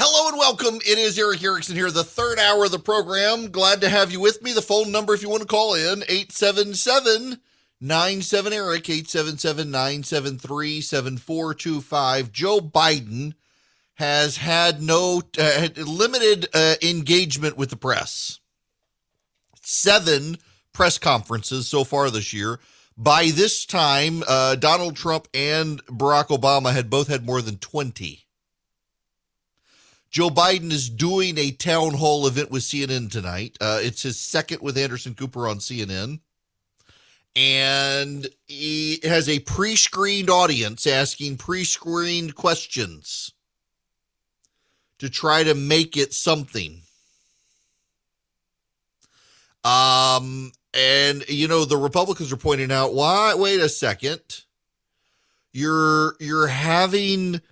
Hello and welcome. It is Eric Erickson here, the third hour of the program. Glad to have you with me. The phone number, if you want to call in, 877-97-ERIC, 877-973-7425. Joe Biden has had limited engagement with the press. 7 press conferences so far this year. By this time, Donald Trump and Barack Obama had both had more than 20. Joe Biden is doing a town hall event with CNN tonight. It's his second with Anderson Cooper on CNN. And he has a pre-screened audience asking pre-screened questions to try to make it something. And, you know, the Republicans are pointing out, wait a second. You're having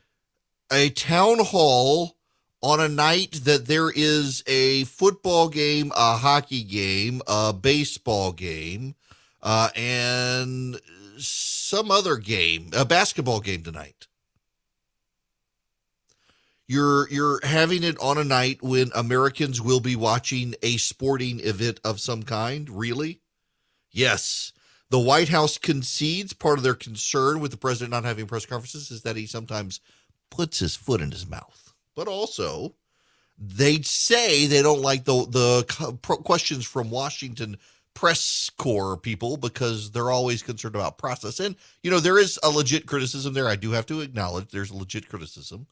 a town hall on a night that there is a football game, a hockey game, a baseball game, and some other game, a basketball game tonight. You're having it on a night when Americans will be watching a sporting event of some kind, really? Yes. The White House concedes part of their concern with the president not having press conferences is that he sometimes puts his foot in his mouth. But also, they say they don't like the questions from Washington press corps people because they're always concerned about process. And, you know, there is a legit criticism there. I do have to acknowledge there's a legit criticism.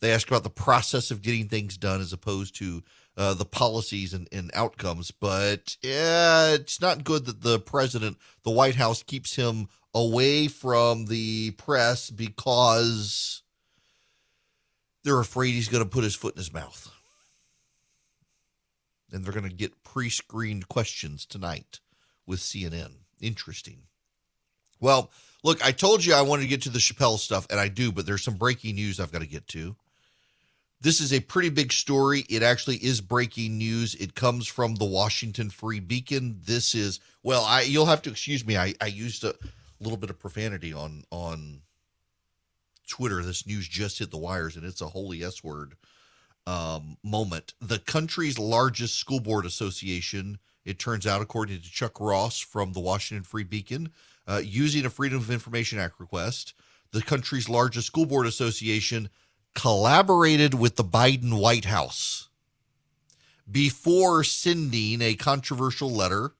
They ask about the process of getting things done as opposed to the policies and outcomes. But it's not good that the president, the White House, keeps him away from the press because they're afraid he's going to put his foot in his mouth. And they're going to get pre-screened questions tonight with CNN. Interesting. Well, look, I told you I wanted to get to the Chappelle stuff, and I do, but there's some breaking news I've got to get to. This is a pretty big story. It actually is breaking news. It comes from the Washington Free Beacon. This is, well, you'll have to excuse me. I used a little bit of profanity on Twitter. This news just hit the wires, and it's a holy S-word moment. The country's largest school board association, it turns out, according to Chuck Ross from the Washington Free Beacon, using a Freedom of Information Act request, the country's largest school board association collaborated with the Biden White House before sending a controversial letter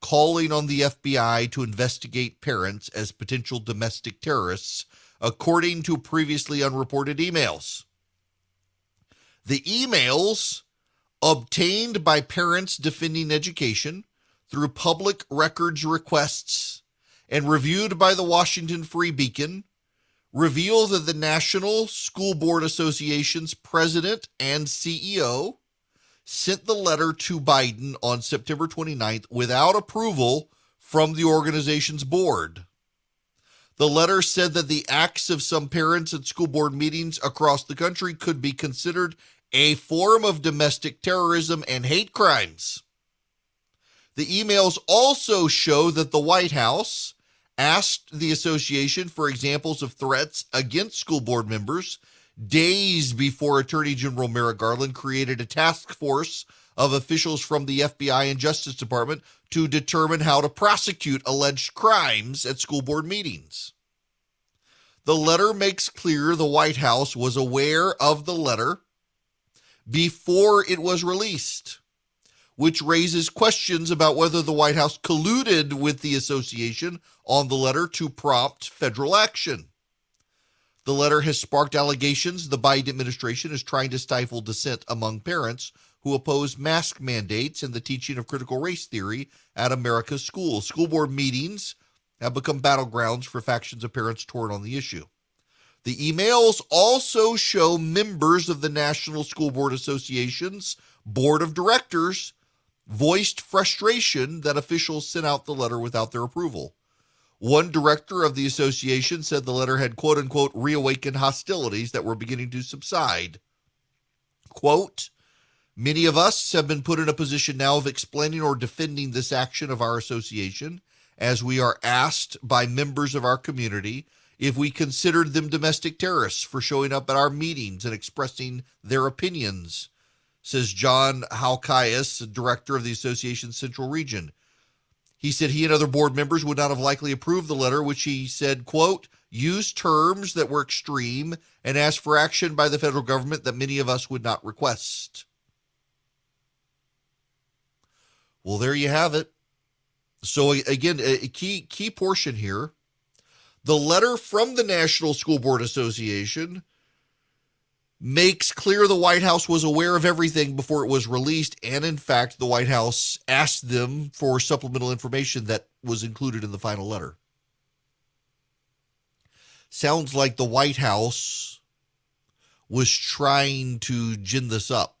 calling on the FBI to investigate parents as potential domestic terrorists, according to previously unreported emails. The emails, obtained by Parents Defending Education through public records requests and reviewed by the Washington Free Beacon, reveal that the National School Board Association's president and CEO sent the letter to Biden on September 29th without approval from the organization's board. The letter said that the acts of some parents at school board meetings across the country could be considered a form of domestic terrorism and hate crimes. The emails also show that the White House asked the association for examples of threats against school board members days before Attorney General Merrick Garland created a task force of officials from the FBI and Justice Department to determine how to prosecute alleged crimes at school board meetings. The letter makes clear the White House was aware of the letter before it was released, which raises questions about whether the White House colluded with the association on the letter to prompt federal action. The letter has sparked allegations the Biden administration is trying to stifle dissent among parents who oppose mask mandates and the teaching of critical race theory at America's schools. School board meetings have become battlegrounds for factions of parents torn on the issue. The emails also show members of the National School Board Association's board of directors voiced frustration that officials sent out the letter without their approval. One director of the association said the letter had, quote unquote, reawakened hostilities that were beginning to subside. Quote, many of us have been put in a position now of explaining or defending this action of our association as we are asked by members of our community if we considered them domestic terrorists for showing up at our meetings and expressing their opinions, says John Halkias, director of the association's central region. He said he and other board members would not have likely approved the letter, which he said, quote, used terms that were extreme and asked for action by the federal government that many of us would not request. Well, there you have it. So again, a key portion here, the letter from the National School Board Association makes clear the White House was aware of everything before it was released. And in fact, the White House asked them for supplemental information that was included in the final letter. Sounds like the White House was trying to gin this up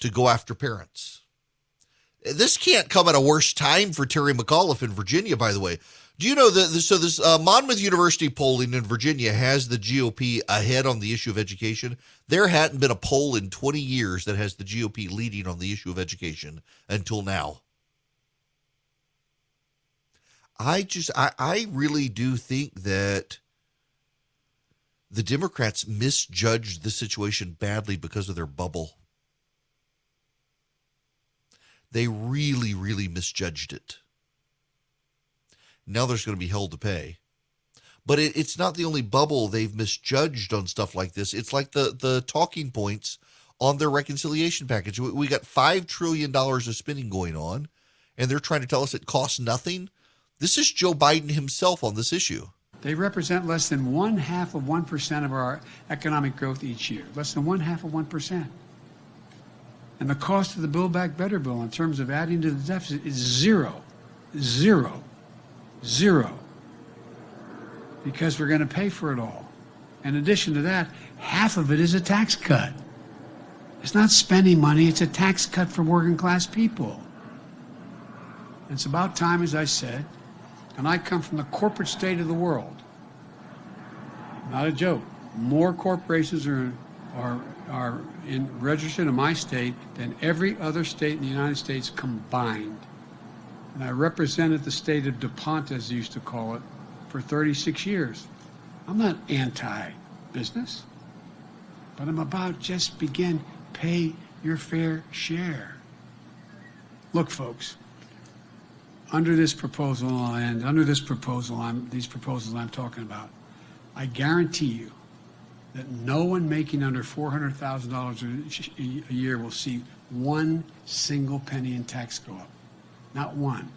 to go after parents. This can't come at a worse time for Terry McAuliffe in Virginia, by the way. Do you know that this Monmouth University polling in Virginia has the GOP ahead on the issue of education? There hadn't been a poll in 20 years that has the GOP leading on the issue of education until now. I really do think that the Democrats misjudged the situation badly because of their bubble. They really, really misjudged it. Now there's going to be hell to pay. But it's not the only bubble they've misjudged on stuff like this. It's like the talking points on their reconciliation package. We got $5 trillion of spending going on, and they're trying to tell us it costs nothing. This is Joe Biden himself on this issue. They represent less than 0.5% of our economic growth each year, less than 0.5%. And the cost of the Build Back Better bill in terms of adding to the deficit is zero. Because we're going to pay for it all. In addition to that, half of it is a tax cut. It's not spending money, it's a tax cut for working class people. And it's about time, as I said, and I come from the corporate state of the world. Not a joke. More corporations are registered in my state than every other state in the United States combined. And I represented the state of DuPont, as they used to call it, for 36 years. I'm not anti-business, but I'm about just begin pay your fair share. Look, folks, under this proposal and under this proposal, these proposals I'm talking about, I guarantee you that no one making under $400,000 a year will see one single penny in tax go up. Not one.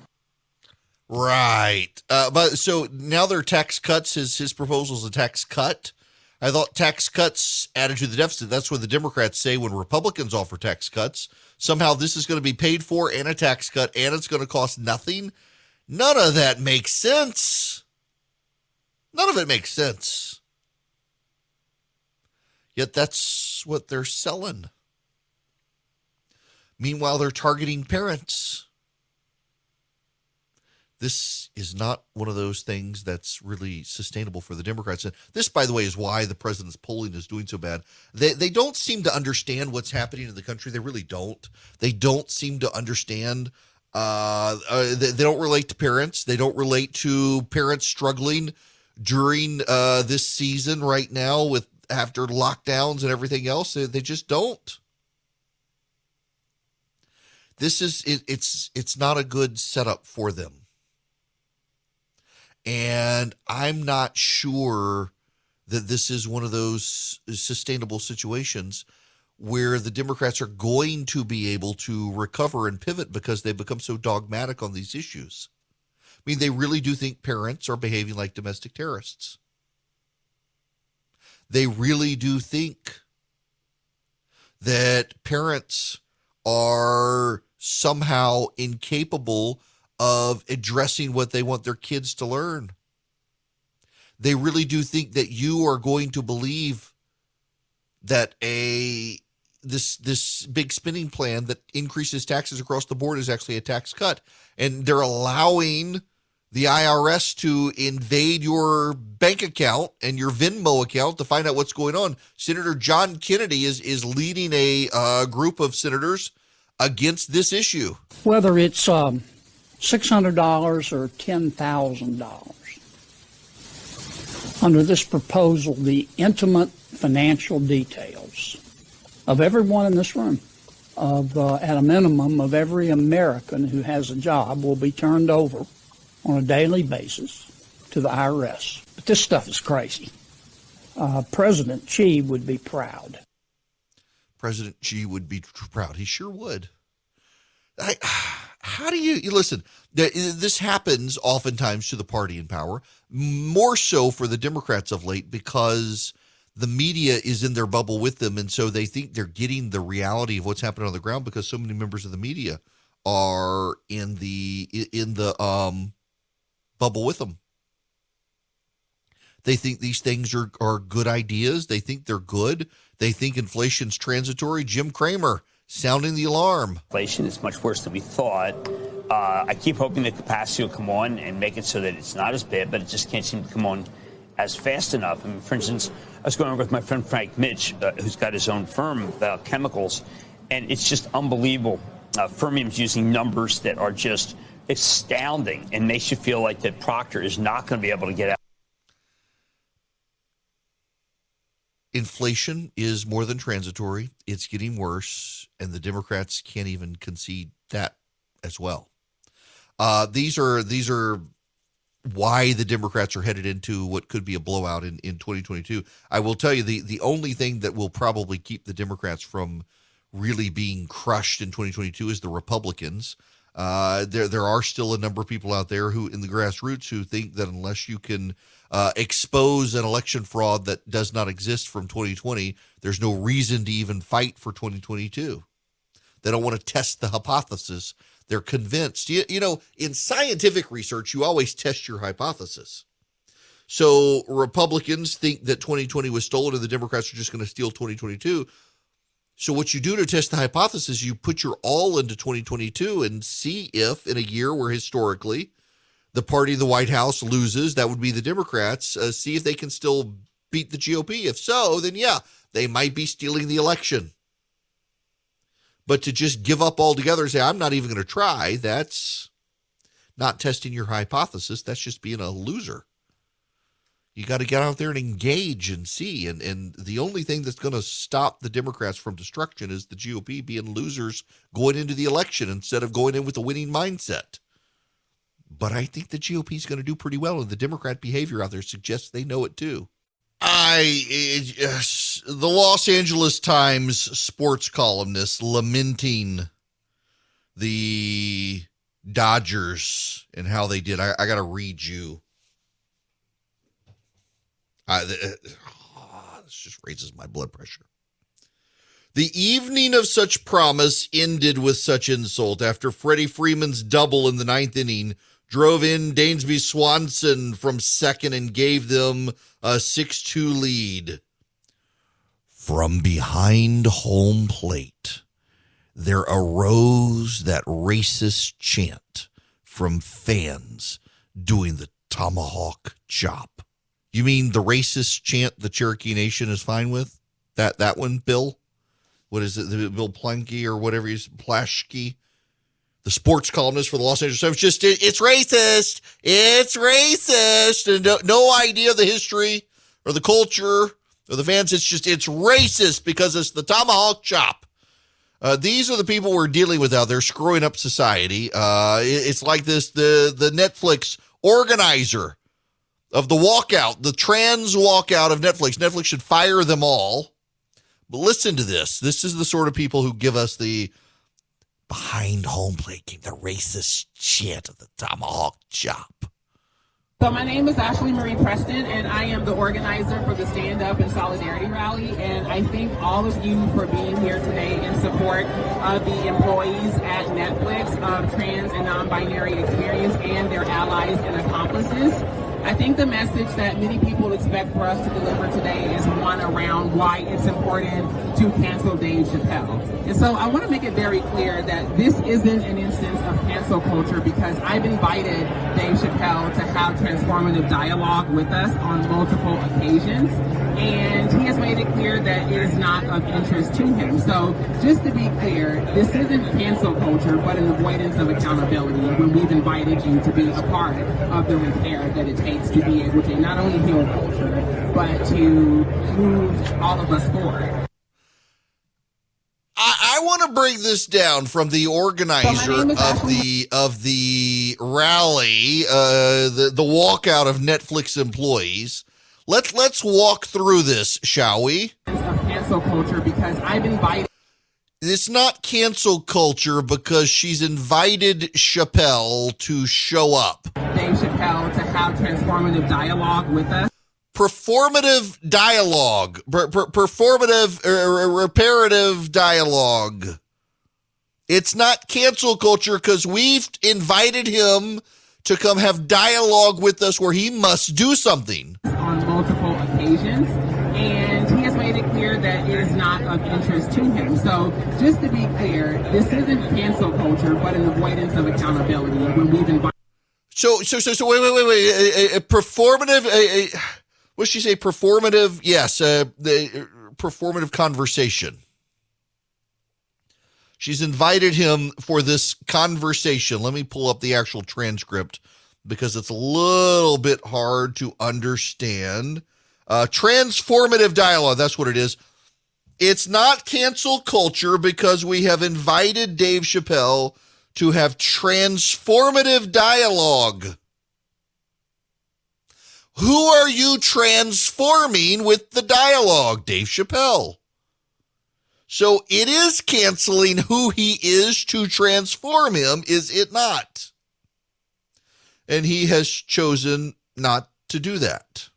Right. But so now their tax cuts, his proposal is a tax cut. I thought tax cuts added to the deficit. That's what the Democrats say when Republicans offer tax cuts. Somehow this is going to be paid for and a tax cut, and it's going to cost nothing. None of that makes sense. None of it makes sense. Yet that's what they're selling. Meanwhile, they're targeting parents. This is not one of those things that's really sustainable for the Democrats. And this, by the way, is why the president's polling is doing so bad. They don't seem to understand what's happening in the country. They really don't. They don't seem to understand. They don't relate to parents. They don't relate to parents struggling during this season right now with after lockdowns and everything else. They just don't. This is, it's not a good setup for them. And I'm not sure that this is one of those sustainable situations where the Democrats are going to be able to recover and pivot because they've become so dogmatic on these issues. I mean, they really do think parents are behaving like domestic terrorists. They really do think that parents are somehow incapable of addressing what they want their kids to learn. They really do think that you are going to believe that this big spending plan that increases taxes across the board is actually a tax cut. And they're allowing the IRS to invade your bank account and your Venmo account to find out what's going on. Senator John Kennedy is leading a group of senators against this issue. Whether it's $600 or $10,000, under this proposal the intimate financial details of everyone in this room. At a minimum of every American who has a job will be turned over on a daily basis to the IRS. But this stuff is crazy. President Xi would be proud. President Xi would be proud. He sure would. How do you listen? This happens oftentimes to the party in power, more so for the Democrats of late, because the media is in their bubble with them, and so they think they're getting the reality of what's happening on the ground because so many members of the media are in the bubble with them. They think these things are good ideas. They think they're good. They think inflation's transitory. Jim Cramer sounding the alarm. Inflation is much worse than we thought. I keep hoping the capacity will come on and make it so that it's not as bad, but it just can't seem to come on as fast enough. I mean, for instance, I was going with my friend Frank Mitch, who's got his own firm about chemicals, and it's just unbelievable. Fermium's using numbers that are just astounding and makes you feel like that Procter is not going to be able to get out. Inflation is more than transitory. It's getting worse, and the Democrats can't even concede that as well. These are why the Democrats are headed into what could be a blowout in 2022. I will tell you the only thing that will probably keep the Democrats from really being crushed in 2022 is the Republicans. There are still a number of people out there who in the grassroots who think that unless you can expose an election fraud that does not exist from 2020, there's no reason to even fight for 2022. They don't want to test the hypothesis. They're convinced. You know, in scientific research, you always test your hypothesis. So Republicans think that 2020 was stolen and the Democrats are just going to steal 2022. So what you do to test the hypothesis, you put your all into 2022 and see if in a year where historically the party, the White House loses, that would be the Democrats, see if they can still beat the GOP. If so, then yeah, they might be stealing the election. But to just give up altogether and say, I'm not even going to try, that's not testing your hypothesis. That's just being a loser. You got to get out there and engage and see. And the only thing that's going to stop the Democrats from destruction is the GOP being losers going into the election instead of going in with a winning mindset. But I think the GOP is going to do pretty well, and the Democrat behavior out there suggests they know it too. The Los Angeles Times sports columnist lamenting the Dodgers and how they did. I got to read you. This just raises my blood pressure. The evening of such promise ended with such insult after Freddie Freeman's double in the ninth inning drove in Dansby Swanson from second and gave them a 6-2 lead. From behind home plate, there arose that racist chant from fans doing the tomahawk chop. You mean the racist chant the Cherokee Nation is fine with? That one, Bill? What is it, Bill Plashky or whatever he's, Plashky? The sports columnist for the Los Angeles Times, just it's racist. It's racist. And no idea of the history or the culture or the fans. It's racist because it's the tomahawk chop. These are the people we're dealing with out there screwing up society. It's like this, the Netflix organizer of the walkout, the trans walkout of Netflix. Netflix should fire them all. But listen to this. This is the sort of people who give us the behind home plate came the racist shit of the tomahawk chop. So my name is Ashley Marie Preston, and I am the organizer for the Stand Up and Solidarity Rally. And I thank all of you for being here today in support of the employees at Netflix, trans and non-binary experience, and their allies and accomplices. I think the message that many people expect for us to deliver today is one around why it's important to cancel Dave Chappelle. And so I want to make it very clear that this isn't an instance of cancel culture, because I've invited Dave Chappelle to have transformative dialogue with us on multiple occasions. And he has made it clear that it is not of interest to him. So just to be clear, this isn't cancel culture, but an avoidance of accountability when we've invited you to be a part of the repair that it takes to be able to not only heal culture, but to move all of us forward. I want to break this down from the organizer of the rally, the walkout of Netflix employees. Let's walk through this, shall we? Cancel culture because I've invited. It's not cancel culture because she's invited Chappelle to show up. Dave Chappelle to have transformative dialogue with us. Performative dialogue, reparative dialogue. It's not cancel culture because we've invited him to come have dialogue with us where he must do something. On multiple occasions, and he has made it clear that it is not of interest to him. So just to be clear, this isn't cancel culture, but an avoidance of accountability when we've invited. So wait. Performative. What did she say? Performative, yes, the performative conversation. She's invited him for this conversation. Let me pull up the actual transcript because it's a little bit hard to understand. Transformative dialogue, that's what it is. It's not cancel culture because we have invited Dave Chappelle to have transformative dialogue. Who are you transforming with the dialogue? Dave Chappelle. So it is canceling who he is to transform him, is it not? And he has chosen not to do that.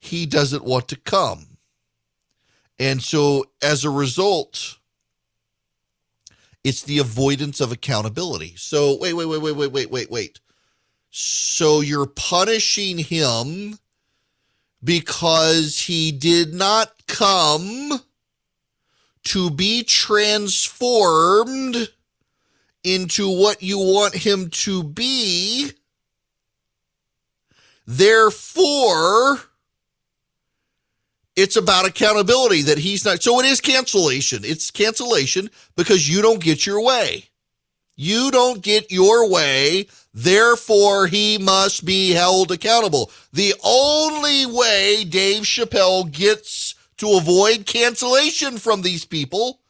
He doesn't want to come. And so as a result, it's the avoidance of accountability. So wait. So you're punishing him because he did not come to be transformed into what you want him to be. Therefore, it's about accountability that he's not. So it is cancellation. It's cancellation because you don't get your way. You don't get your way, therefore he must be held accountable. The only way Dave Chappelle gets to avoid cancellation from these people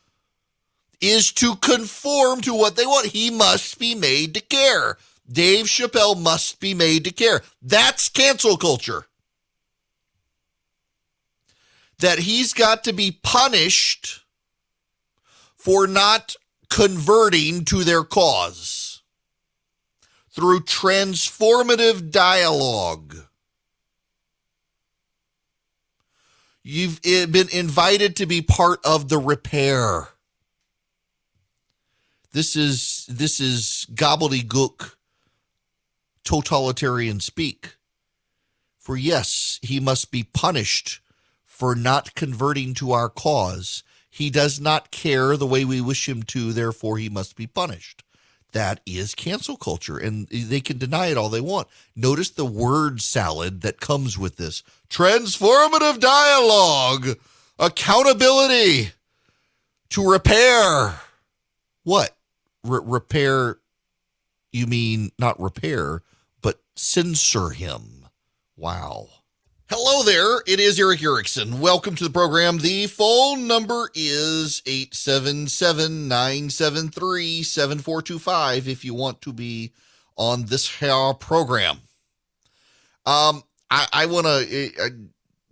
is to conform to what they want. He must be made to care. Dave Chappelle must be made to care. That's cancel culture. That he's got to be punished for not converting to their cause through transformative dialogue. You've been invited to be part of the repair. This is gobbledygook totalitarian speak. For yes, he must be punished for not converting to our cause. He does not care the way we wish him to, therefore he must be punished. That is cancel culture, and they can deny it all they want. Notice the word salad that comes with this. Transformative dialogue, accountability, to repair. What? Repair, you mean not repair, but censor him. Wow. Hello there, it is Eric Erickson. Welcome to the program. The phone number is 877-973-7425 if you want to be on this here program. I want to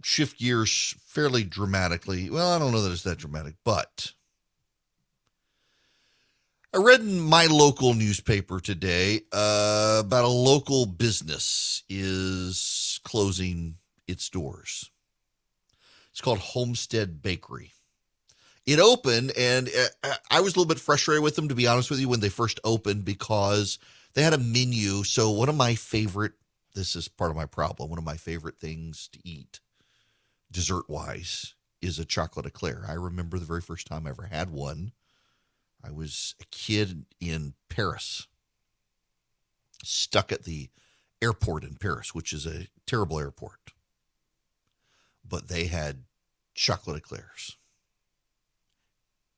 shift gears fairly dramatically. Well, I don't know that it's that dramatic, but I read in my local newspaper today about a local business is closing its doors. It's called Homestead Bakery. It opened, and I was a little bit frustrated with them, to be honest with you, when they first opened because they had a menu. So one of my favorite things to eat dessert-wise is a chocolate eclair. I remember the very first time I ever had one. I was a kid in Paris, stuck at the airport in Paris, which is a terrible airport. But they had chocolate eclairs.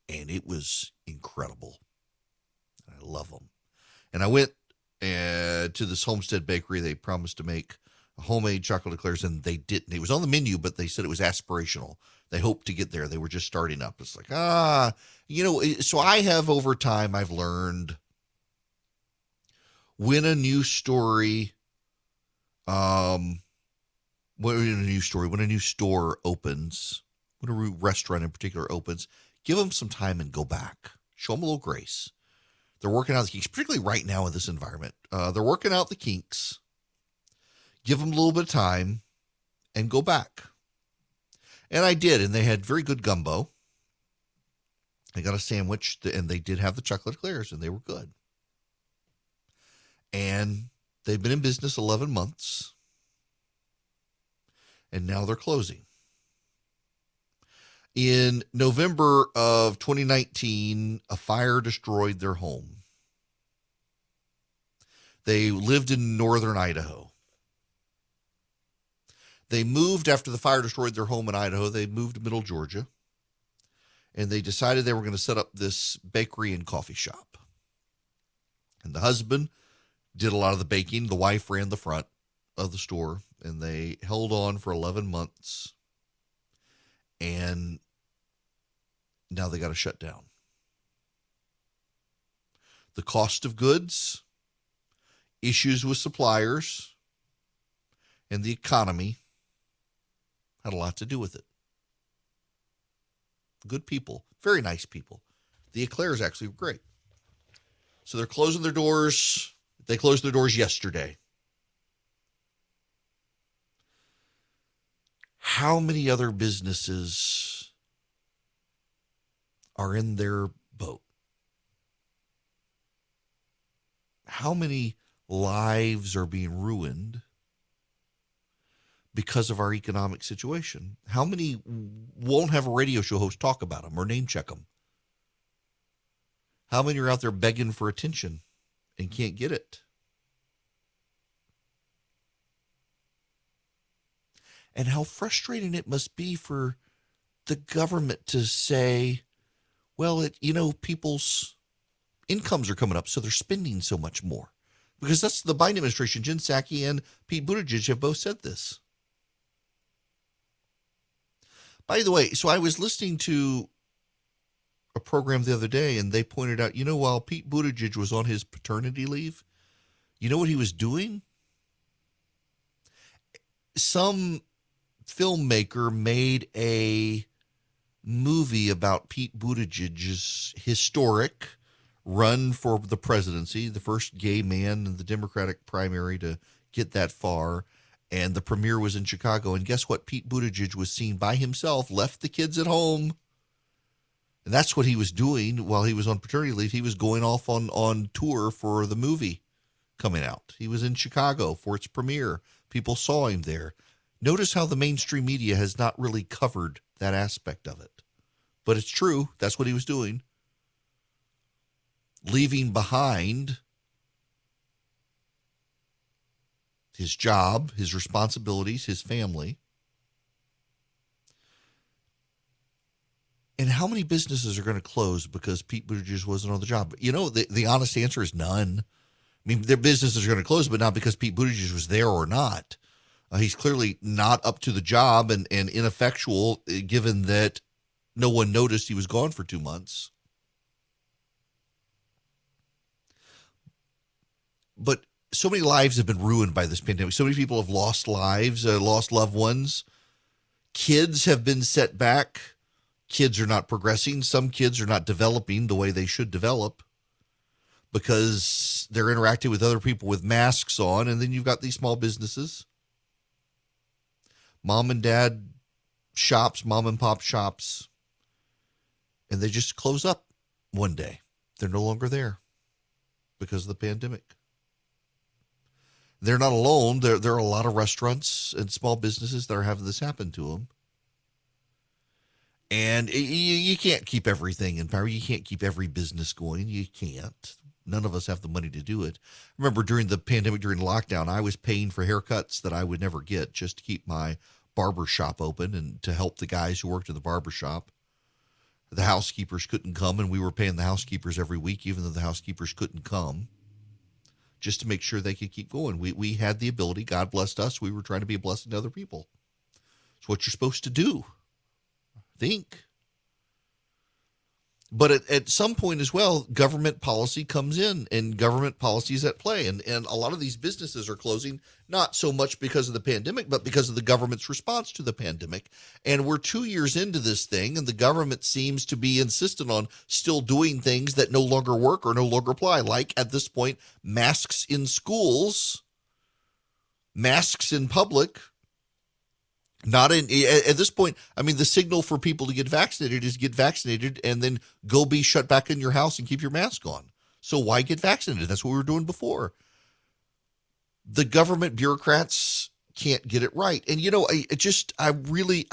And it was incredible. I love them. And I went to this Homestead Bakery. They promised to make homemade chocolate eclairs, and they didn't. It was on the menu, but they said it was aspirational. They hoped to get there. They were just starting up. It's like, so I have over time, I've learned when a new store opens, when a restaurant in particular opens, give them some time and go back. Show them a little grace. They're working out the kinks, particularly right now in this environment. They're working out the kinks. Give them a little bit of time and go back. And I did, and they had very good gumbo. I got a sandwich, and they did have the chocolate eclairs, and they were good. And they've been in business 11 months, and now they're closing. In November of 2019, a fire destroyed their home. They lived in northern Idaho. They moved after the fire destroyed their home in Idaho. They moved to middle Georgia, and they decided they were going to set up this bakery and coffee shop. And the husband did a lot of the baking. The wife ran the front of the store, and they held on for 11 months. And now they got to shut down. The cost of goods, issues with suppliers, and the economy had a lot to do with it. Good people, very nice people. The eclairs actually were great. So they're closing their doors. They closed their doors yesterday. How many other businesses are in their boat? How many lives are being ruined because of our economic situation? How many won't have a radio show host talk about them or name check them? How many are out there begging for attention and can't get it? And how frustrating it must be for the government to say, well, people's incomes are coming up, so they're spending so much more. Because that's the Biden administration. Jen Psaki and Pete Buttigieg have both said this. By the way, so I was listening to a program the other day, and they pointed out, while Pete Buttigieg was on his paternity leave, you know what he was doing? Some filmmaker made a movie about Pete Buttigieg's historic run for the presidency, the first gay man in the Democratic primary to get that far, and the premiere was in Chicago. And guess what? Pete Buttigieg was seen by himself, left the kids at home, and that's what he was doing while he was on paternity leave. He was going off on tour for the movie coming out. He was in Chicago for its premiere. People saw him there. Notice how the mainstream media has not really covered that aspect of it. But it's true. That's what he was doing. Leaving behind his job, his responsibilities, his family. And how many businesses are going to close because Pete Buttigieg wasn't on the job? The honest answer is none. I mean, their businesses are going to close, but not because Pete Buttigieg was there or not. He's clearly not up to the job and ineffectual, given that no one noticed he was gone for 2 months. But so many lives have been ruined by this pandemic. So many people have lost lives, lost loved ones. Kids have been set back. Kids are not progressing. Some kids are not developing the way they should develop, because they're interacting with other people with masks on. And then you've got these small businesses, mom and pop shops, and they just close up one day. They're no longer there because of the pandemic. They're not alone. There are a lot of restaurants and small businesses that are having this happen to them. And you can't keep everything in power. You can't keep every business going. You can't. None of us have the money to do it. I remember during the pandemic, during lockdown, I was paying for haircuts that I would never get just to keep my barbershop open and to help the guys who worked in the barbershop. The housekeepers couldn't come, and we were paying the housekeepers every week, even though the housekeepers couldn't come, just to make sure they could keep going. We had the ability. God blessed us. We were trying to be a blessing to other people. It's what you're supposed to do, I think. But at some point as well, government policy comes in, and government policy is at play. And a lot of these businesses are closing, not so much because of the pandemic, but because of the government's response to the pandemic. And we're 2 years into this thing, and the government seems to be insistent on still doing things that no longer work or no longer apply, like at this point, masks in schools, masks in public. Not in at this point. I mean, the signal for people to get vaccinated is get vaccinated and then go be shut back in your house and keep your mask on. So why get vaccinated? That's what we were doing before. The government bureaucrats can't get it right. And, you know, I really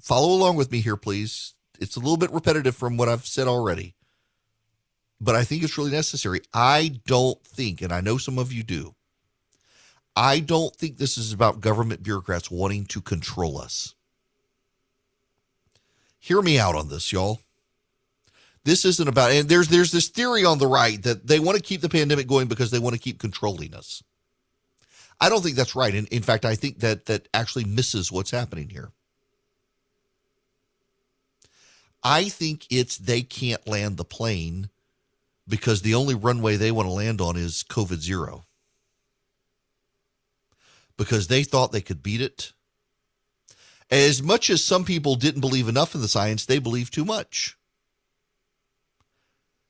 follow along with me here, please. It's a little bit repetitive from what I've said already, but I think it's really necessary. I don't think, and I know some of you do, I don't think this is about government bureaucrats wanting to control us. Hear me out on this, y'all. This isn't about, and there's this theory on the right that they want to keep the pandemic going because they want to keep controlling us. I don't think that's right. And in fact, I think that actually misses what's happening here. I think it's they can't land the plane because the only runway they want to land on is COVID zero. Because they thought they could beat it. As much as some people didn't believe enough in the science, they believed too much.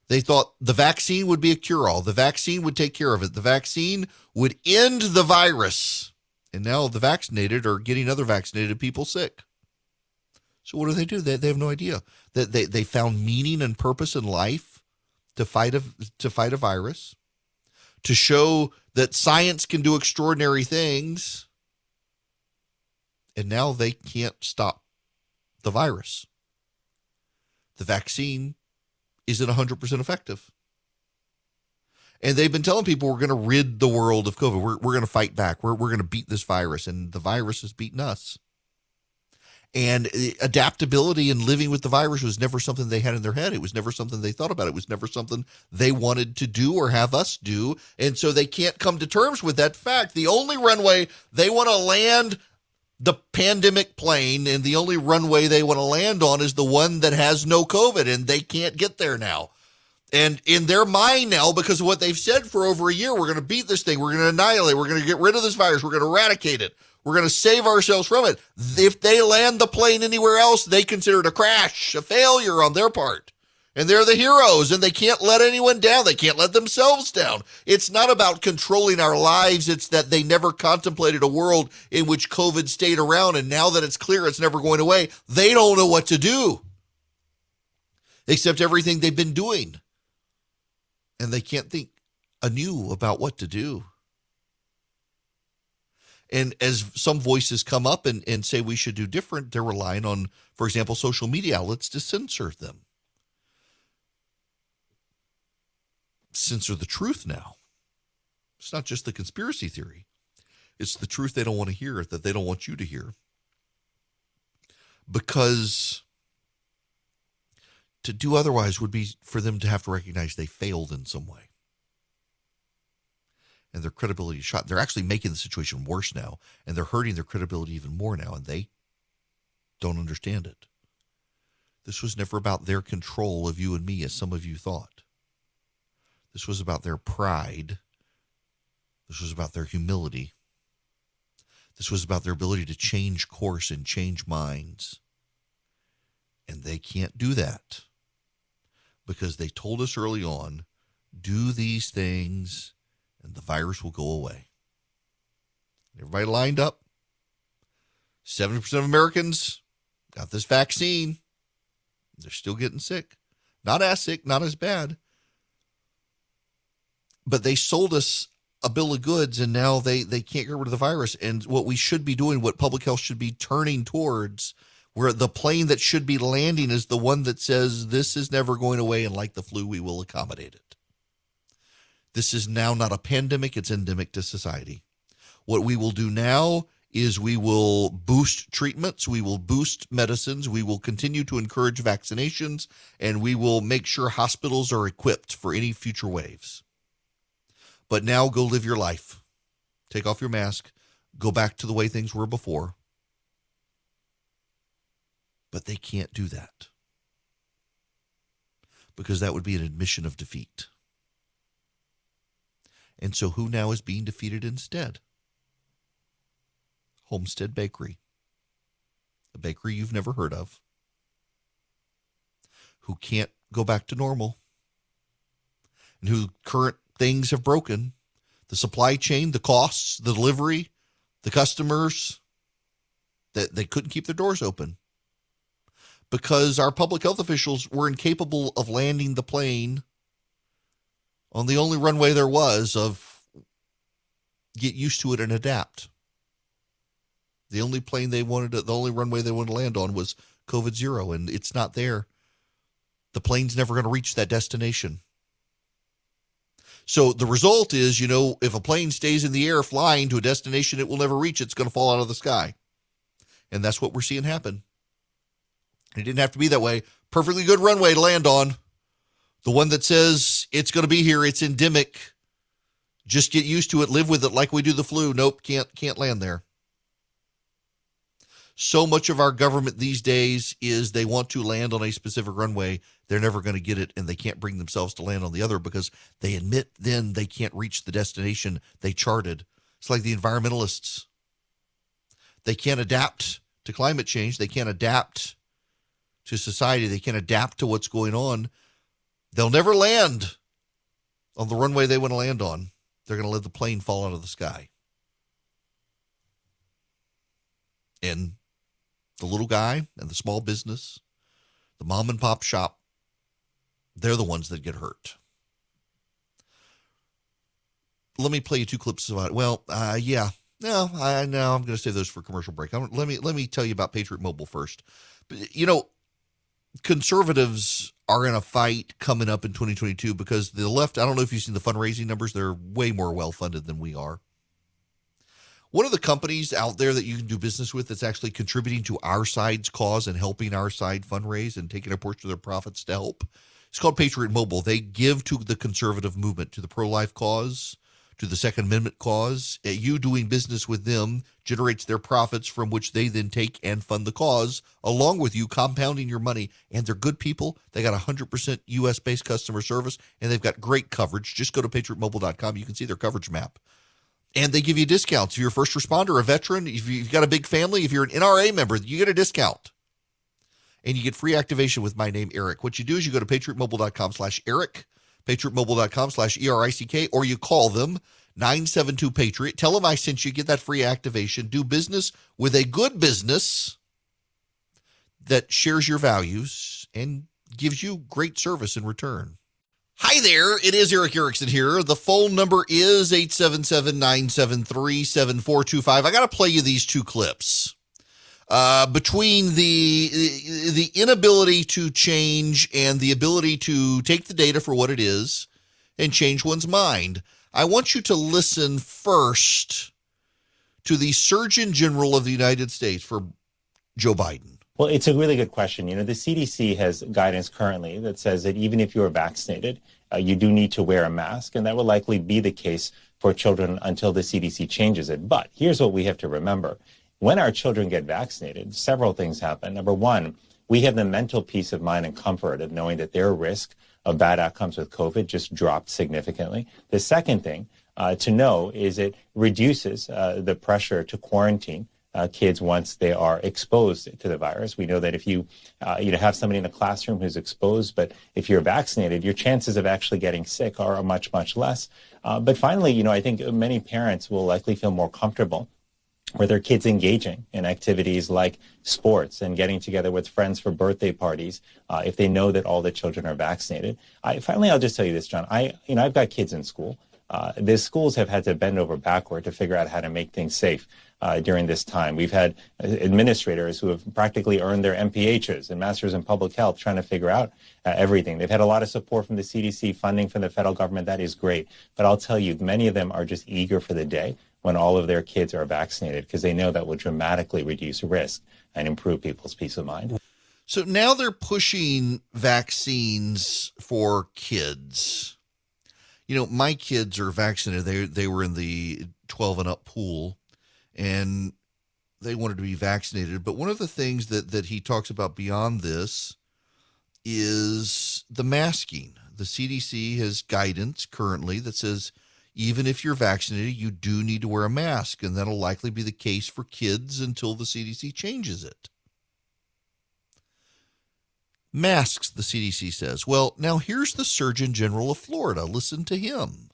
They thought the vaccine would be a cure-all. The vaccine would take care of it. The vaccine would end the virus. And now the vaccinated are getting other vaccinated people sick. So what do? They have no idea. They found meaning and purpose in life to fight a virus, to show that science can do extraordinary things, and now they can't stop the virus. The vaccine isn't 100% effective. And they've been telling people we're going to rid the world of COVID. We're going to fight back. We're going to beat this virus, and the virus has beaten us. And adaptability and living with the virus was never something they had in their head. It was never something they thought about. It was never something they wanted to do or have us do. And so they can't come to terms with that fact. The only runway they want to land the pandemic plane, and the only runway they want to land on is the one that has no COVID, and they can't get there now. And in their mind now, because of what they've said for over a year, we're going to beat this thing. We're going to annihilate. We're going to get rid of this virus. We're going to eradicate it. We're going to save ourselves from it. If they land the plane anywhere else, they consider it a crash, a failure on their part. And they're the heroes, and they can't let anyone down. They can't let themselves down. It's not about controlling our lives. It's that they never contemplated a world in which COVID stayed around, and now that it's clear it's never going away, they don't know what to do, except everything they've been doing. And they can't think anew about what to do. And as some voices come up and say we should do different, they're relying on, for example, social media outlets to censor them. Censor the truth now. It's not just the conspiracy theory. It's the truth they don't want to hear, that they don't want you to hear. Because to do otherwise would be for them to have to recognize they failed in some way. And their credibility is shot. They're actually making the situation worse now, and they're hurting their credibility even more now, and they don't understand it. This was never about their control of you and me, as some of you thought. This was about their pride. This was about their humility. This was about their ability to change course and change minds. And they can't do that because they told us early on, do these things and the virus will go away. Everybody lined up. 70% of Americans got this vaccine. They're still getting sick. Not as sick, not as bad. But they sold us a bill of goods, and now they can't get rid of the virus. And what we should be doing, what public health should be turning towards, where the plane that should be landing is the one that says this is never going away, and like the flu, we will accommodate it. This is now not a pandemic, it's endemic to society. What we will do now is we will boost treatments, we will boost medicines, we will continue to encourage vaccinations, and we will make sure hospitals are equipped for any future waves. But now go live your life. Take off your mask. Go back to the way things were before. But they can't do that, because that would be an admission of defeat. And so who now is being defeated instead? Homestead Bakery, a bakery you've never heard of, who can't go back to normal, and who current things have broken, the supply chain, the costs, the delivery, the customers, that they couldn't keep their doors open because our public health officials were incapable of landing the plane on the only runway there was of get used to it and adapt. The only plane they wanted, the only runway they wanted to land on was COVID zero, and it's not there. The plane's never going to reach that destination. So the result is, you know, if a plane stays in the air flying to a destination it will never reach, it's going to fall out of the sky. And that's what we're seeing happen. It didn't have to be that way. Perfectly good runway to land on. The one that says it's going to be here, it's endemic, just get used to it, live with it like we do the flu. Nope, can't land there. So much of our government these days is they want to land on a specific runway. They're never going to get it, and they can't bring themselves to land on the other because they admit then they can't reach the destination they charted. It's like the environmentalists. They can't adapt to climate change. They can't adapt to society. They can't adapt to what's going on. They'll never land on the runway they want to land on. They're going to let the plane fall out of the sky. And the little guy and the small business, the mom and pop shop, they're the ones that get hurt. Let me play you two clips about it. Well, no, I'm going to save those for commercial break. Let me tell you about Patriot Mobile first. You know, conservatives are in a fight coming up in 2022 because the left, I don't know if you've seen the fundraising numbers, they're way more well-funded than we are. One of the companies out there that you can do business with that's actually contributing to our side's cause and helping our side fundraise and taking a portion of their profits to help, it's called Patriot Mobile. They give to the conservative movement, to the pro-life cause, to the Second Amendment cause. You doing business with them generates their profits from which they then take and fund the cause along with you, compounding your money. And they're good people. They got 100% U.S.-based customer service, and they've got great coverage. Just go to patriotmobile.com. You can see their coverage map. And they give you discounts. If you're a first responder, a veteran, if you've got a big family, if you're an NRA member, you get a discount. And you get free activation with my name, Eric. What you do is you go to patriotmobile.com/Eric. patriotmobile.com/ERICK, or you call them 972-PATRIOT. Tell them I sent you, get that free activation. Do business with a good business that shares your values and gives you great service in return. Hi there, it is Eric Erickson here. The phone number is 877-973-7425. I got to play you these two clips. Between the inability to change and the ability to take the data for what it is and change one's mind. I want you to listen first to the Surgeon General of the United States for Joe Biden. Well, it's a really good question. You know, the CDC has guidance currently that says that even if you are vaccinated, you do need to wear a mask, and that will likely be the case for children until the CDC changes it. But here's what we have to remember. When our children get vaccinated, several things happen. Number one, we have the mental peace of mind and comfort of knowing that their risk of bad outcomes with COVID just dropped significantly. The second thing to know is it reduces the pressure to quarantine kids once they are exposed to the virus. We know that if you have somebody in the classroom who's exposed, but if you're vaccinated, your chances of actually getting sick are much, much less. But finally, you know, I think many parents will likely feel more comfortable where their kids engaging in activities like sports and getting together with friends for birthday parties if they know that all the children are vaccinated. I'll just tell you this, John. I've got kids in school. The schools have had to bend over backward to figure out how to make things safe during this time. We've had administrators who have practically earned their MPHs and Masters in Public Health trying to figure out everything. They've had a lot of support from the CDC, funding from the federal government. That is great. But I'll tell you, many of them are just eager for the day when all of their kids are vaccinated, because they know that will dramatically reduce risk and improve people's peace of mind. So now they're pushing vaccines for kids. You know, my kids are vaccinated. They were in the 12 and up pool, and they wanted to be vaccinated. But one of the things that he talks about beyond this is the masking. The CDC has guidance currently that says even if you're vaccinated, you do need to wear a mask, and that'll likely be the case for kids until the CDC changes it. Masks, the CDC says. Well, now here's the Surgeon General of Florida. Listen to him.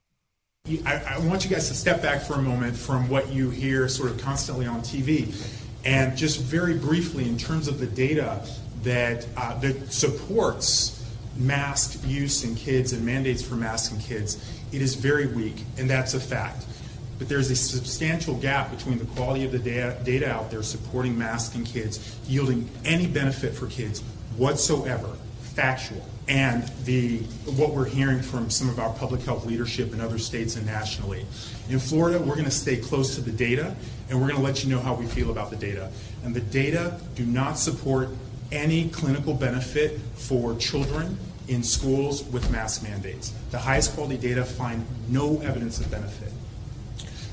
I want you guys to step back for a moment from what you hear sort of constantly on TV, and just very briefly in terms of the data that supports mask use in kids and mandates for masks in kids, it is very weak, and that's a fact. But there's a substantial gap between the quality of the data out there supporting masks in kids, yielding any benefit for kids whatsoever, factual, and what we're hearing from some of our public health leadership in other states and nationally. In Florida, we're going to stay close to the data, and we're going to let you know how we feel about the data. And the data do not support any clinical benefit for children in schools with mask mandates. The highest quality data find no evidence of benefit.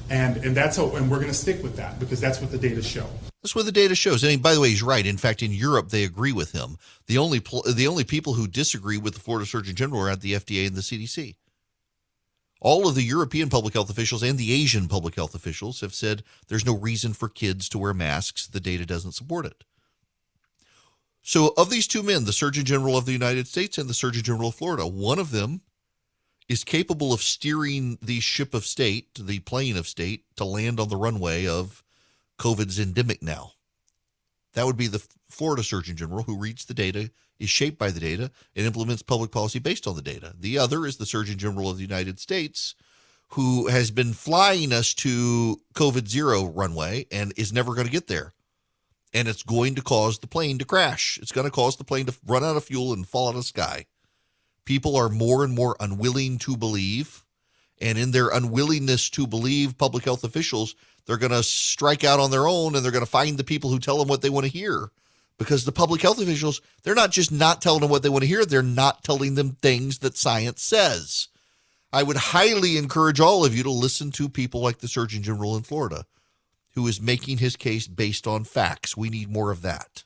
And that's how, and we're going to stick with that because that's what the data show. That's what the data shows. And by the way, he's right. In fact, in Europe, they agree with him. The only people who disagree with the Florida Surgeon General are at the FDA and the CDC. All of the European public health officials and the Asian public health officials have said there's no reason for kids to wear masks. The data doesn't support it. So of these two men, the Surgeon General of the United States and the Surgeon General of Florida, one of them is capable of steering the ship of state, the plane of state, to land on the runway of COVID's endemic now. That would be the Florida Surgeon General, who reads the data, is shaped by the data, and implements public policy based on the data. The other is the Surgeon General of the United States, who has been flying us to COVID zero runway and is never going to get there. And it's going to cause the plane to crash. It's going to cause the plane to run out of fuel and fall out of the sky. People are more and more unwilling to believe. And in their unwillingness to believe public health officials, they're going to strike out on their own, and they're going to find the people who tell them what they want to hear. Because the public health officials, they're not just not telling them what they want to hear. They're not telling them things that science says. I would highly encourage all of you to listen to people like the Surgeon General in Florida, who is making his case based on facts. We need more of that.